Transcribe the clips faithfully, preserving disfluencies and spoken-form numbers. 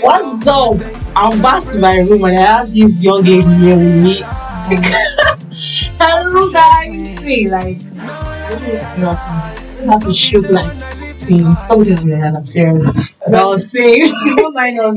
What's up? I'm back to my room and I have this young lady here with me. Hello guys! See, like, you have to shoot like things. Something like that, I'm serious. As I was saying, you don't mind us.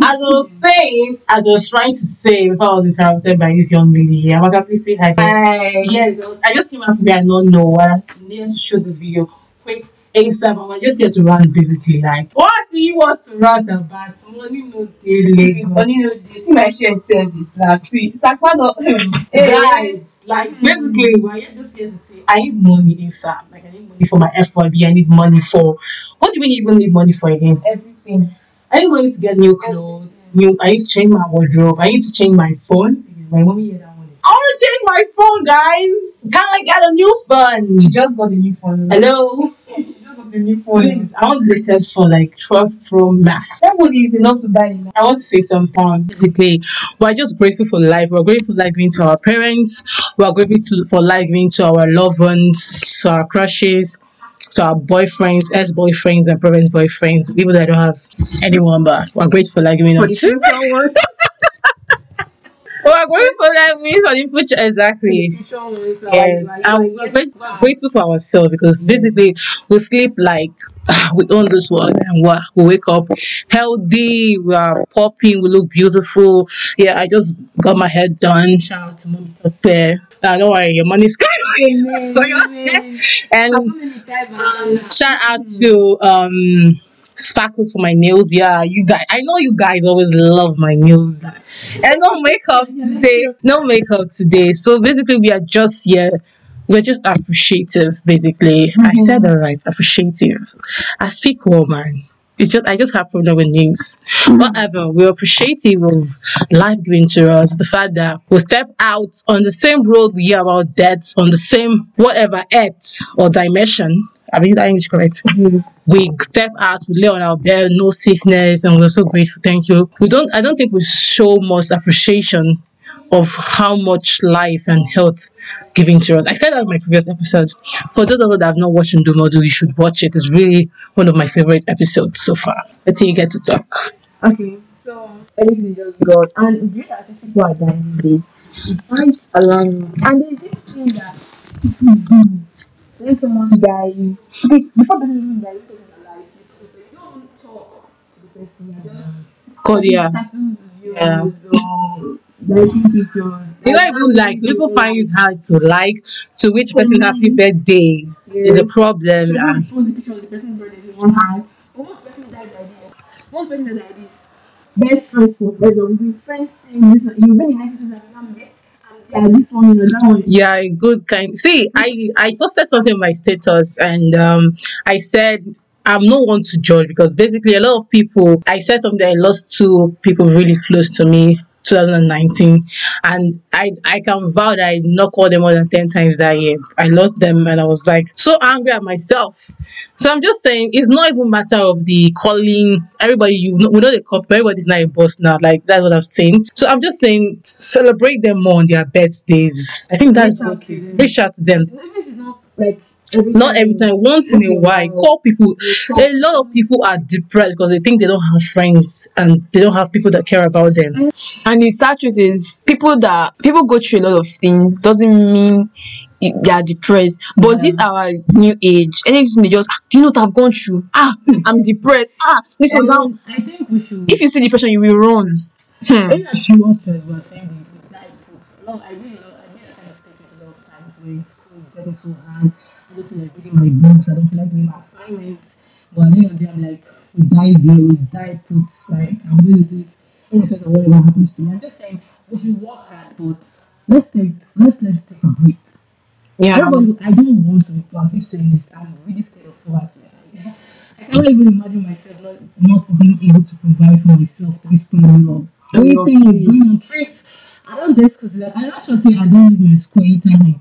As I was saying, as I was trying to say, before I was interrupted by this young lady here, I'm gonna please say hi. Hi. Yes, I, was, I just came out from there. I don't know. I needed to shoot the video quick. ASAP, I'm just here to rant basically. Like, what do you want to rant about? Money no daily. Money no daily. See my shared service. Like, see, it's like one of them. Guys, like, mm-hmm. basically, we're just here to say, I need money ASAP. Like, I need money for my F Y B. I need money for. What do we even need money for again? Everything. I need money to get new clothes. New. I need to change my wardrobe. I need to change my phone. My mommy here. I want to change my phone, guys. Can I get a new phone? She just got a new phone. Right? Hello. The new phone. I want the latest for like twelve Pro Max. That money is enough to buy it. I want to save some pounds. Basically, we're just grateful for life. We're grateful for life being to our parents. We're grateful for life being to our loved ones, to our crushes, to our boyfriends, ex-boyfriends, and parents' boyfriends. People that don't have anyone, but we're grateful for life being to someone. We're grateful for life being for the future, exactly. Yes, and we're grateful for ourselves because basically we sleep like we own this world, and we wake up healthy. We are popping. We look beautiful. Yeah, I just got my hair done. Shout out to Mommy Topé. Uh, don't worry, your money's coming. And shout out to um. sparkles for my nails. Yeah, you guys, I know you guys always love my nails, and no makeup today no makeup today so basically we are just here, yeah, we're just appreciative basically. Mm-hmm. I said all right, appreciative. I speak well, man. It's just I just have problem with names. Mm-hmm. Whatever, we're appreciative of life giving to us, the fact that we step out on the same road we hear about deaths on the same whatever earth or dimension. I mean, that English correct. Yes. We step out, we lay on our bed, no sickness, and we're so grateful. Thank you. We don't. I don't think we show much appreciation of how much life and health giving to us. I said that in my previous episode. For those of you that have not watched Ndumodu, you should watch it. It's really one of my favorite episodes so far. Let's see, you get to talk. Okay, so everything just got. And do you know that people are dying these days? It finds alarming. And there's this thing that if you do. If someone dies, okay, before person even dies, the person is alive. You don't talk to the person. You just call their status views or liking pictures. You don't even like. People find it hard to like. To which person happy birthday is a problem. You don't post the picture of the person's birthday in one hand. Most person died like this. Most person died like this. Best friends for everyone. Friends saying this. You've been in a relationship that you haven't met. Yeah, this one, that one. Yeah, good kind. See, I, I posted something in my status and um, I said I'm no one to judge because basically a lot of people, I said something, I lost two people really close to me twenty nineteen, and I I can vow that I not called them more than ten times that year. I lost them and I was like so angry at myself. So I'm just saying it's not even matter of the calling everybody, you know, we know the cop, everybody's not a boss now, like that's what I'm saying. So I'm just saying celebrate them more on their birthdays. I think that's okay. Reach out to them. Even if it's not like every not every time, once in a while, call people. A lot of people are depressed because they think they don't have friends and they don't have people that care about them. And the sad truth is, people that people go through a lot of things doesn't mean they are depressed. But yeah. This our new age. Anything they just, ah, do you know what I've gone through? Ah, I'm depressed. Ah, this one now. I think we should. If you see depression, you will run. Hmm. I think that's what we're saying. Like, long, I really, I really kind of take it a lot of times when school is getting so hard. I don't feel like reading my books, I don't feel like doing my assignments. But at the end of the day, I'm like, we die there, we die put, like, I'm going to do it in the sense of whatever happens to me. I'm just saying, we should work hard, but let's take, let's, let's take a break. Yeah. Everybody, I don't want to be poor. I keep saying this, I'm really scared of poverty. I can't even imagine myself not, not being able to provide for myself to this point of love. Everything is going on trips. I don't just consider, I'm not sure saying I don't leave my school anytime.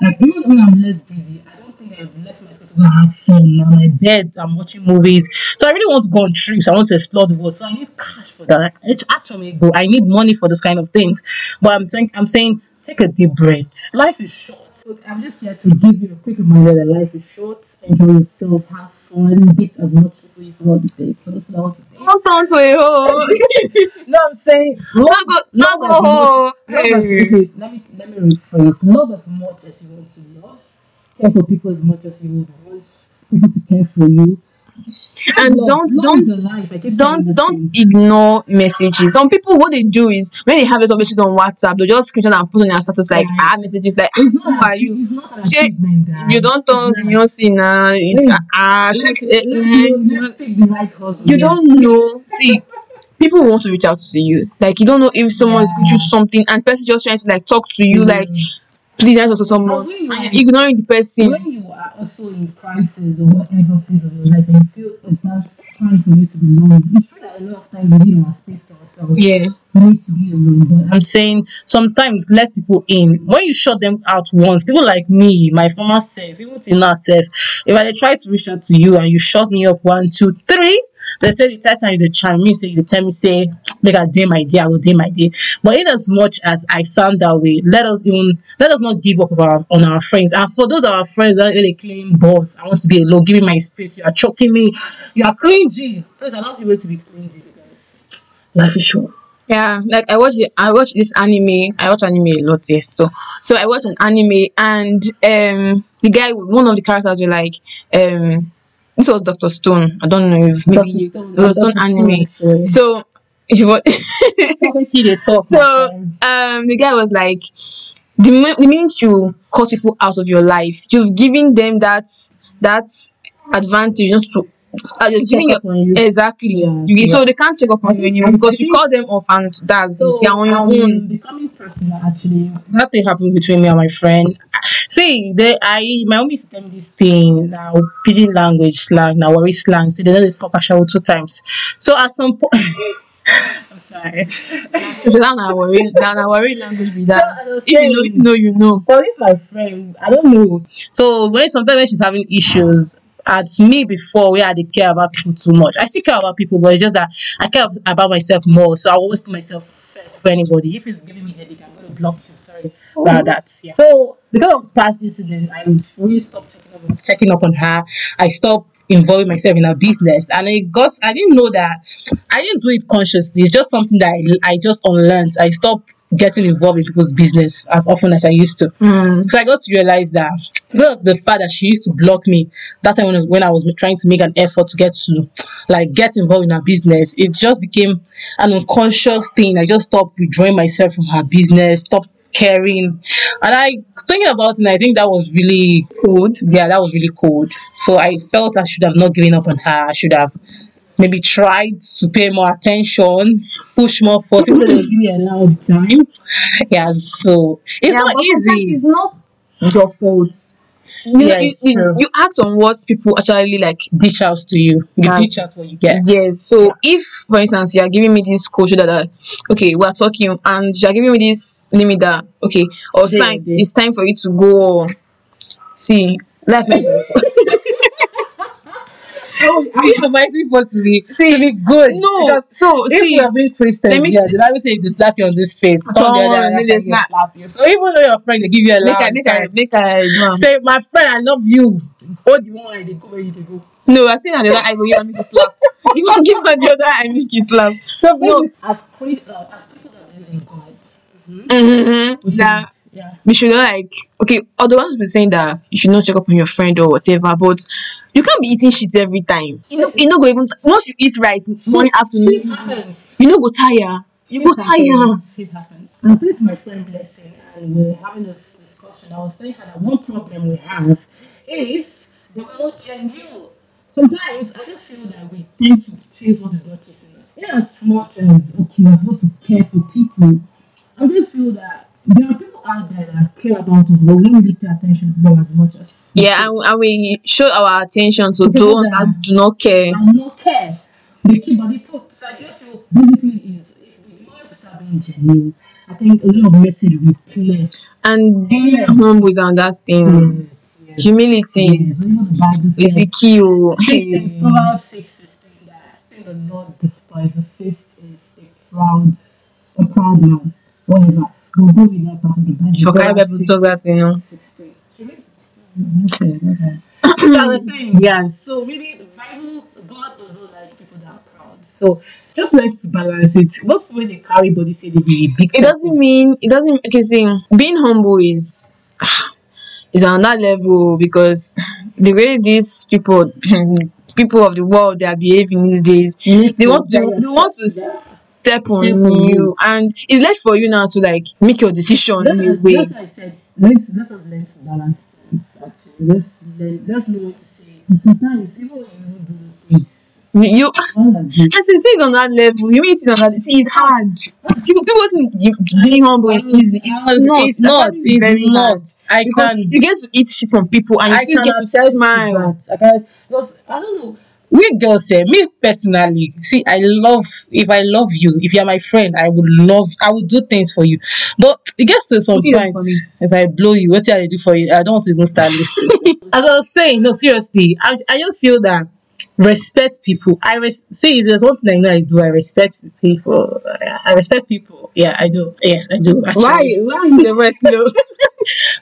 Like, even when I'm less busy, I don't think I've left myself to go have fun. I'm on my bed, I'm watching movies. So I really want to go on trips. I want to explore the world. So I need cash for that. It's actually go. I need money for those kind of things. But I'm saying, I'm saying, take a deep breath. Life is short. Look, I'm just here to give you a quick reminder that life is short. Enjoy yourself, have fun, date as much people you forgot to date. So that's what I want to say. Hold on to a hoe. No, I'm saying love, love, love, as much, love hey. as okay, let me let me rephrase. Love as much as you want to love. Care for people as much as you would want people to care for you. And love, don't love don't don't don't ignore messages. Some people, what they do is when they have a lot of messages on WhatsApp, they just screenshot and put on their status like right. ah messages like it's not who are you? It's not an she, you don't talk Beyonce now. You don't know. See, people want to reach out to you. Like you don't know if someone yeah. is going to do something, and person just trying to like talk to you mm. like. Please answer to someone. Ignoring the person. When you are also in crisis or whatever phase of your life and you feel it's not time for you to be alone, it's true that a lot of times we need our space to ourselves. Yeah. We need to be alone. But I'm saying sometimes let people in. When you shut them out once, people like me, my former self, even till now self, if I try to reach out to you and you shut me up one, two, three, they say the third time is a charm. Me say the time say make a day my day, I will day my day. But in as much as I sound that way, let us even let us not give up on our, on our friends. And for those of our friends that really claim boss, I want to be alone. Give me my space. You are choking me. You are cringy. Please allow people to be cringy because life is short. Yeah, like I watch the, I watch this anime. I watch anime a lot, yes. So so I watch an anime and um the guy, one of the characters, were like um. this was Doctor Stone. I don't know if maybe you Doctor Stone anime. Stone, so he was so um the guy was like the m- the minute you cut people out of your life, you've given them that that advantage not to uh, you're giving your, you. exactly yeah, you, yeah. so they can't check up on you anymore because you call them off and that's so, they're on um, your own. Becoming personal, actually that thing happened between me and my friend. See, they, I, my mom used to tell me this thing now, pidgin language slang, now worry slang. See, they know they fuck a shower two times. So at some point, I'm sorry. Now I worry, now I worry language be that. So, if saying, you know, if you know, you know. But it's my friend. I don't know. So when sometimes when she's having issues. At me before where I didn't care about people too much. I still care about people, but it's just that I care about myself more. So I always put myself first for anybody. If it's giving me headache, I'm going to block you. Sorry oh. about that. Yeah. So because of past incident, I really stopped checking up on, checking up on her. I stopped involving myself in her business, and it got. I didn't know that. I didn't do it consciously. It's just something that I, I just unlearned. I stopped getting involved in people's business as often as I used to. Mm. So I got to realize that because of the fact that she used to block me that time when I, was, when I was trying to make an effort to get to like get involved in her business, it just became an unconscious thing. I just stopped withdrawing myself from her business, stopped caring, and I thinking about it. And I think that was really cold. Yeah, that was really cold. So I felt I should have not given up on her. I should have. Maybe tried to pay more attention, push more force. Give me a loud time. Yeah, so it's yeah, not easy. It's not your fault. You, yeah, know, you, you, you act on what people actually like dish out to you. You yes. dish out what you get. Yes. So yeah. If, for instance, you are giving me this culture that, uh, okay, we are talking, and you are giving me this limit that, okay, or yeah, sign, yeah. it's time for you to go. See, life. Oh, I'm advising people to be see, to be good. No, because so if see, you are being Christian, let me, yeah, the Bible says they slap you on this face. Don't oh, they they slap you. So even though your friend they give you a laugh, make I, make I, make I, say my friend, I love you. Oh, the one I they go where you they go. No, I seen another eye go you and make you slap. You don't give her the other eye make you slap. So no, as Christian, uh, as people that believe in God, mm-hmm. Mm-hmm. We yeah. Yeah. We should not like okay. Other ones be saying that you should not check up on your friend or whatever, but you can't be eating shit every time. You know, you know go even t- once you eat rice morning afternoon. You know go tire. You go tire. Shit happens. I'm saying to my friend Blessing, and we're having this discussion. I was telling her that one problem we have is they were not genuine. Sometimes I just feel that we tend to chase what is not chasing us. Yeah, as much as okay, we're supposed to care for people. I just feel that there are people out there that care about us, but we don't really pay attention to them as much as yeah, and, and we show our attention to those that, that do not care. Do not care. They keep body put. So I just feel basically is if we don't start being genuine, I think a lot of message will play. And being yeah. humble is on that thing. Yes, yes. Humility yes. is is a key. Proverbs six sixteen that I think the Lord despises sixth is a proud, a proud man, whatever. We'll go with that. Forget about talk that, you know. sixteen. Should we Okay. That's the thing. Yeah. So really, the Bible, God doesn't like people that are proud. So just let's balance it. Most people they carry body say they be big. It person. doesn't mean it doesn't. Okay, saying being humble is is on that level, because the way these people people of the world they are behaving these days, it's they want to they want to. Yeah. Step on, step on you. you, and it's left for you now to like make your decision. That's, in a way. That's what I said. Let's let's learn to balance things. Actually, let's learn. That's not what to say. Sometimes even when you do this, you and since it's on that level, you mean it's on that. See, it's hard. People people think you, being humble is easy. It's not. It's not. It's very not. I can. You get to eat shit from people, and you still get to smile. I can't. Because I don't know. We girls say, me personally, see, I love, if I love you, if you're my friend, I would love, I would do things for you. But it gets to some point, if I blow you, what do I do for you? I don't want to even start listening. As I was saying, no, seriously, I, I just feel that respect people. I res- See, if there's one thing I do, I respect people. I respect people. Yeah, I do. Yes, I do. Actually. Why? Why are you the rest? No.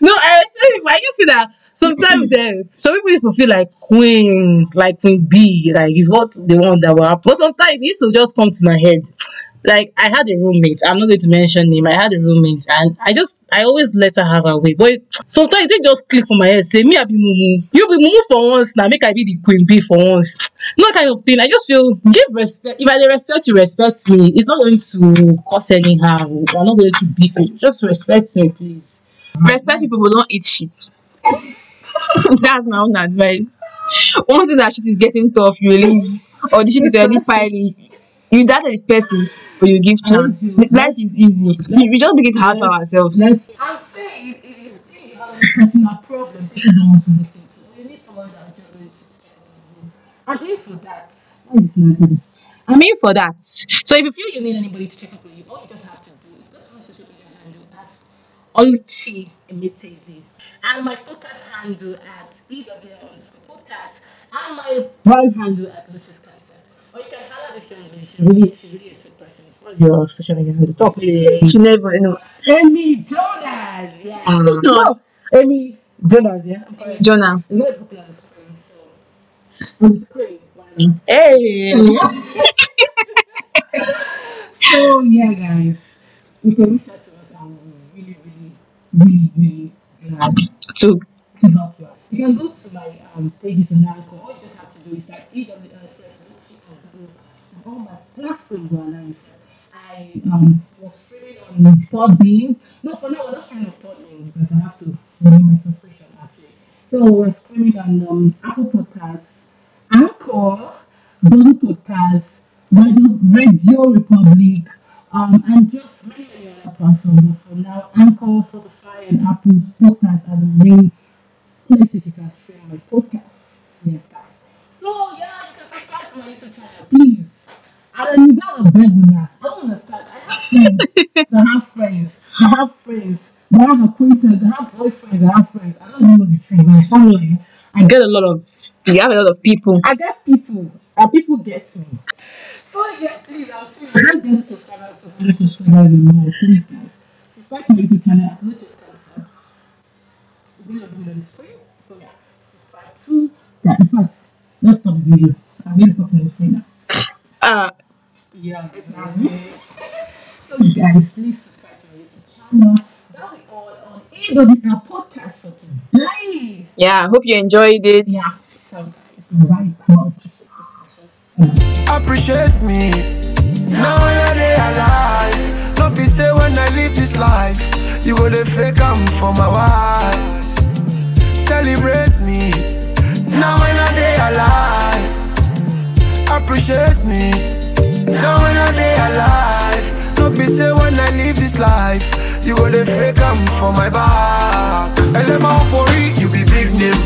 No, I respect. I just see that sometimes uh, some people used to feel like Queen, like Queen B, like is what they want that will happen. But sometimes it used to just come to my head. Like I had a roommate. I'm not going to mention him. I had a roommate, and I just I always let her have her way. But it, sometimes it just click for my head. Say me, I be mumu. You be mumu for once. Now make I be the Queen B for once. Not kind of thing. I just feel give respect. If I respect you, respect me. It's not going to cause any harm. I'm not going to beef it. Just respect me, please. Respect people, but don't eat shit. That's my own advice. Once that shit is getting tough, you leave, or the shit is already piling. You that is person, but you give chance. Life is easy. We just make it hard for ourselves. I'm saying if you think you have a problem, people don't want to listen to you. You need someone that just listens to you. I'm in for that. What is my goodness? I'm in for that. So if you feel you need anybody to check up on you, all you just have to do is go to my social media handle at Ulchi Emitezi, and my podcast handle at Be the Ones podcast, and my brand handle at Lucius Caritas. Or you can holler at this. She's really, she's really a sweet person. What's your social media handle? Talk. She never, you know. Amy Jonas, yeah. Um, no, Amy Jonas, yeah. Amy Jonas. It's very popular on the screen, so on the screen. Wow. Hey. So yeah, guys, you can reach out to us and we really, really. Really, really glad to, to help you out. You can go to my um, pages on Anchor. All you just have to do is like E W S S, all my platforms are live. I um, was streaming on Podbean. No, for now, we're not streaming on Podbean because I have to renew my subscription actually. So we're streaming on um, Apple Podcasts, Anchor, Boom Podcasts, Radio, Radio Republic. Um, and just many other platforms for now. Anchor, Spotify, and Apple Podcasts are the main places you can stream my podcast. Yes, guys. So, yeah, you can subscribe to my YouTube channel, please. And you don't understand. I don't understand. I have friends that have friends. I have friends. I have acquaintances. I have boyfriends. I have friends. I don't know the truth. Like, I get a lot of. You have a lot of people. I get people. And people get me. So yeah, please, I'll see you. Let's get subscribers. Let's subscribers and more. Please, guys. Subscribe to my YouTube channel. Not just concepts. It's going to be on the screen. So yeah, subscribe to that. In fact, let's stop this video. I'm going to pop on the screen now. Uh, yeah, it's not me. So guys, please subscribe to my YouTube channel. That we all on A W R Podcast for today. Yeah, I hope you enjoyed it. Yeah, so guys, right back. Appreciate me. Now I day alive. Don't be say when I live this life. You go the fake I'm for my wife. Celebrate me. Now I day alive. Appreciate me. Now I day alive. Don't be say when I live this life. You go the fake I'm for my back. Elema for it, you be big name.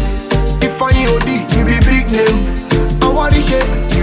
If I O D, you be big name. I want to shape.